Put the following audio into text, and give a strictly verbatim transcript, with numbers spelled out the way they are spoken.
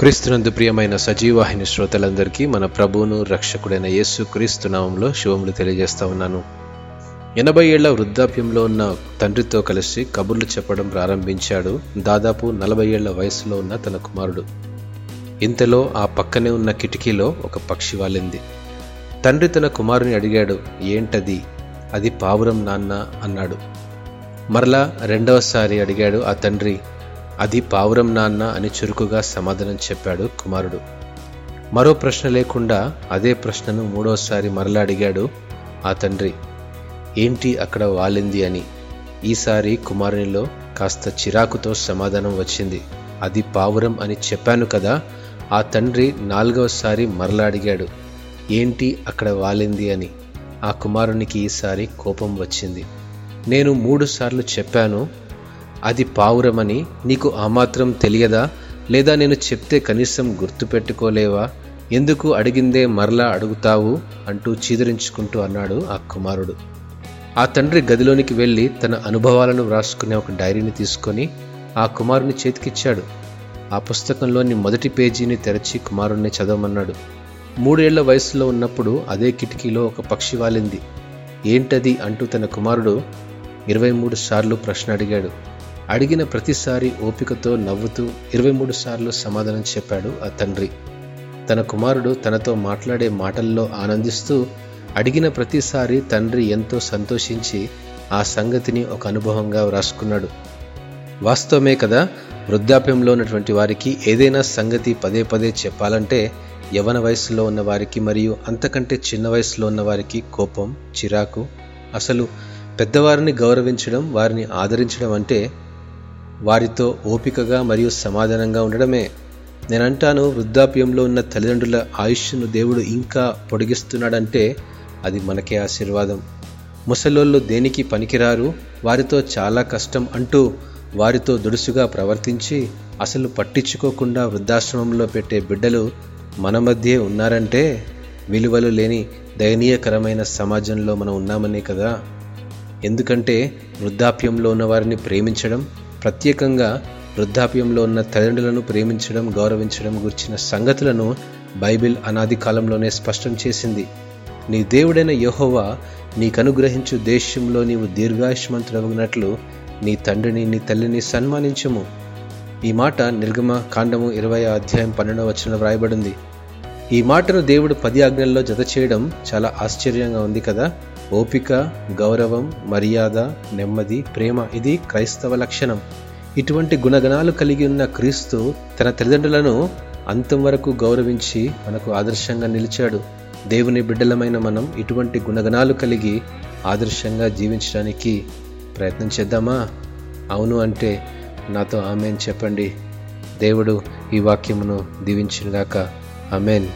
క్రీస్తునందు ప్రియమైన సజీవాహిని శ్రోతలందరికీ మన ప్రభువును రక్షకుడైన యేసు క్రీస్తు నామంలో శుభములు తెలియజేస్తా ఉన్నాను. ఎనభై ఏళ్ల వృద్ధాప్యంలో ఉన్న తండ్రితో కలిసి కబుర్లు చెప్పడం ప్రారంభించాడు దాదాపు నలభై ఏళ్ల వయసులో ఉన్న తన కుమారుడు. ఇంతలో ఆ పక్కనే ఉన్న కిటికీలో ఒక పక్షి వాలింది. తండ్రి తన కుమారుని అడిగాడు, ఏంటది? అది పావురం నాన్న అన్నాడు. మరలా రెండవసారి అడిగాడు ఆ తండ్రి. అది పావురం నాన్న అని చురుకుగా సమాధానం చెప్పాడు కుమారుడు. మరో ప్రశ్న లేకుండా అదే ప్రశ్నను మూడోసారి మరలా అడిగాడు ఆ తండ్రి, ఏంటి అక్కడ వాలింది అని. ఈసారి కుమారునిలో కాస్త చిరాకుతో సమాధానం వచ్చింది, అది పావురం అని చెప్పాను కదా. ఆ తండ్రి నాలుగవసారి మరలా అడిగాడు, ఏంటి అక్కడ వాలింది అని. ఆ కుమారునికి ఈసారి కోపం వచ్చింది, నేను మూడు సార్లు చెప్పాను అది పావురమని, నీకు ఆ మాత్రం తెలియదా? లేదా నేను చెప్తే కనీసం గుర్తుపెట్టుకోలేవా? ఎందుకు అడిగిందే మరలా అడుగుతావు అంటూ చీదరించుకుంటూ అన్నాడు ఆ కుమారుడు. ఆ తండ్రి గదిలోనికి వెళ్ళి తన అనుభవాలను వ్రాసుకునే ఒక డైరీని తీసుకొని ఆ కుమారుని చేతికిచ్చాడు. ఆ పుస్తకంలోని మొదటి పేజీని తెరచి కుమారుణ్ణి చదవమన్నాడు. మూడేళ్ల వయసులో ఉన్నప్పుడు అదే కిటికీలో ఒక పక్షి వాలింది. ఏంటది అంటూ తన కుమారుడు ఇరవై మూడు సార్లు ప్రశ్న అడిగాడు. అడిగిన ప్రతిసారి ఓపికతో నవ్వుతూ ఇరవై మూడు సార్లు సమాధానం చెప్పాడు ఆ తండ్రి. తన కుమారుడు తనతో మాట్లాడే మాటల్లో ఆనందిస్తూ అడిగిన ప్రతిసారి తండ్రి ఎంతో సంతోషించి ఆ సంగతిని ఒక అనుభవంగా వ్రాసుకున్నాడు. వాస్తవమే కదా, వృద్ధాప్యంలో ఉన్నటువంటి వారికి ఏదైనా సంగతి పదే పదే చెప్పాలంటే యవ్వన వయసులో ఉన్న వారికి మరియు అంతకంటే చిన్న వయసులో ఉన్న వారికి కోపం, చిరాకు, అసలు పెద్దవారిని గౌరవించడం, వారిని ఆదరించడం అంటే వారితో ఓపికగా మరియు సమాధానంగా ఉండడమే. నేనంటాను, వృద్ధాప్యంలో ఉన్న తల్లిదండ్రుల ఆయుష్ను దేవుడు ఇంకా పొడిగిస్తున్నాడంటే అది మనకే ఆశీర్వాదం. ముసలోళ్ళు దేనికి పనికిరారు, వారితో చాలా కష్టం అంటూ వారితో దుడుసుగా ప్రవర్తించి అసలు పట్టించుకోకుండా వృద్ధాశ్రమంలో పెట్టే బిడ్డలు మన మధ్యే ఉన్నారంటే విలువలు లేని దయనీయకరమైన సమాజంలో మనం ఉన్నామనే కదా. ఎందుకంటే వృద్ధాప్యంలో ఉన్న వారిని ప్రేమించడం, ప్రత్యేకంగా వృద్ధాప్యంలో ఉన్న తల్లిదండ్రులను ప్రేమించడం, గౌరవించడం గురించిన సంగతులను బైబిల్ అనాది కాలంలోనే స్పష్టం చేసింది. నీ దేవుడైన యెహోవా నీకనుగ్రహించు దేశంలో నీవు దీర్ఘాయుష్మంతుడవునట్లు నీ తండ్రిని నీ తల్లిని సన్మానించము. ఈ మాట నిర్గమ కాండము ఇరవై అధ్యాయం పన్నెండవ వచనంలో వ్రాయబడింది. ఈ మాటను దేవుడు పది ఆజ్ఞల్లో జత చేయడం చాలా ఆశ్చర్యంగా ఉంది కదా. ఓపిక, గౌరవం, మర్యాద, నెమ్మది, ప్రేమ, ఇది క్రైస్తవ లక్షణం. ఇటువంటి గుణగణాలు కలిగి ఉన్న క్రీస్తు తన తల్లిదండ్రులను అంతం వరకు గౌరవించి మనకు ఆదర్శంగా నిలిచాడు. దేవుని బిడ్డలమైన మనం ఇటువంటి గుణగణాలు కలిగి ఆదర్శంగా జీవించడానికి ప్రయత్నం చేద్దామా? అవును అంటే నాతో ఆమెన్ చెప్పండి. దేవుడు ఈ వాక్యమును దీవించినగాక. ఆమెన్.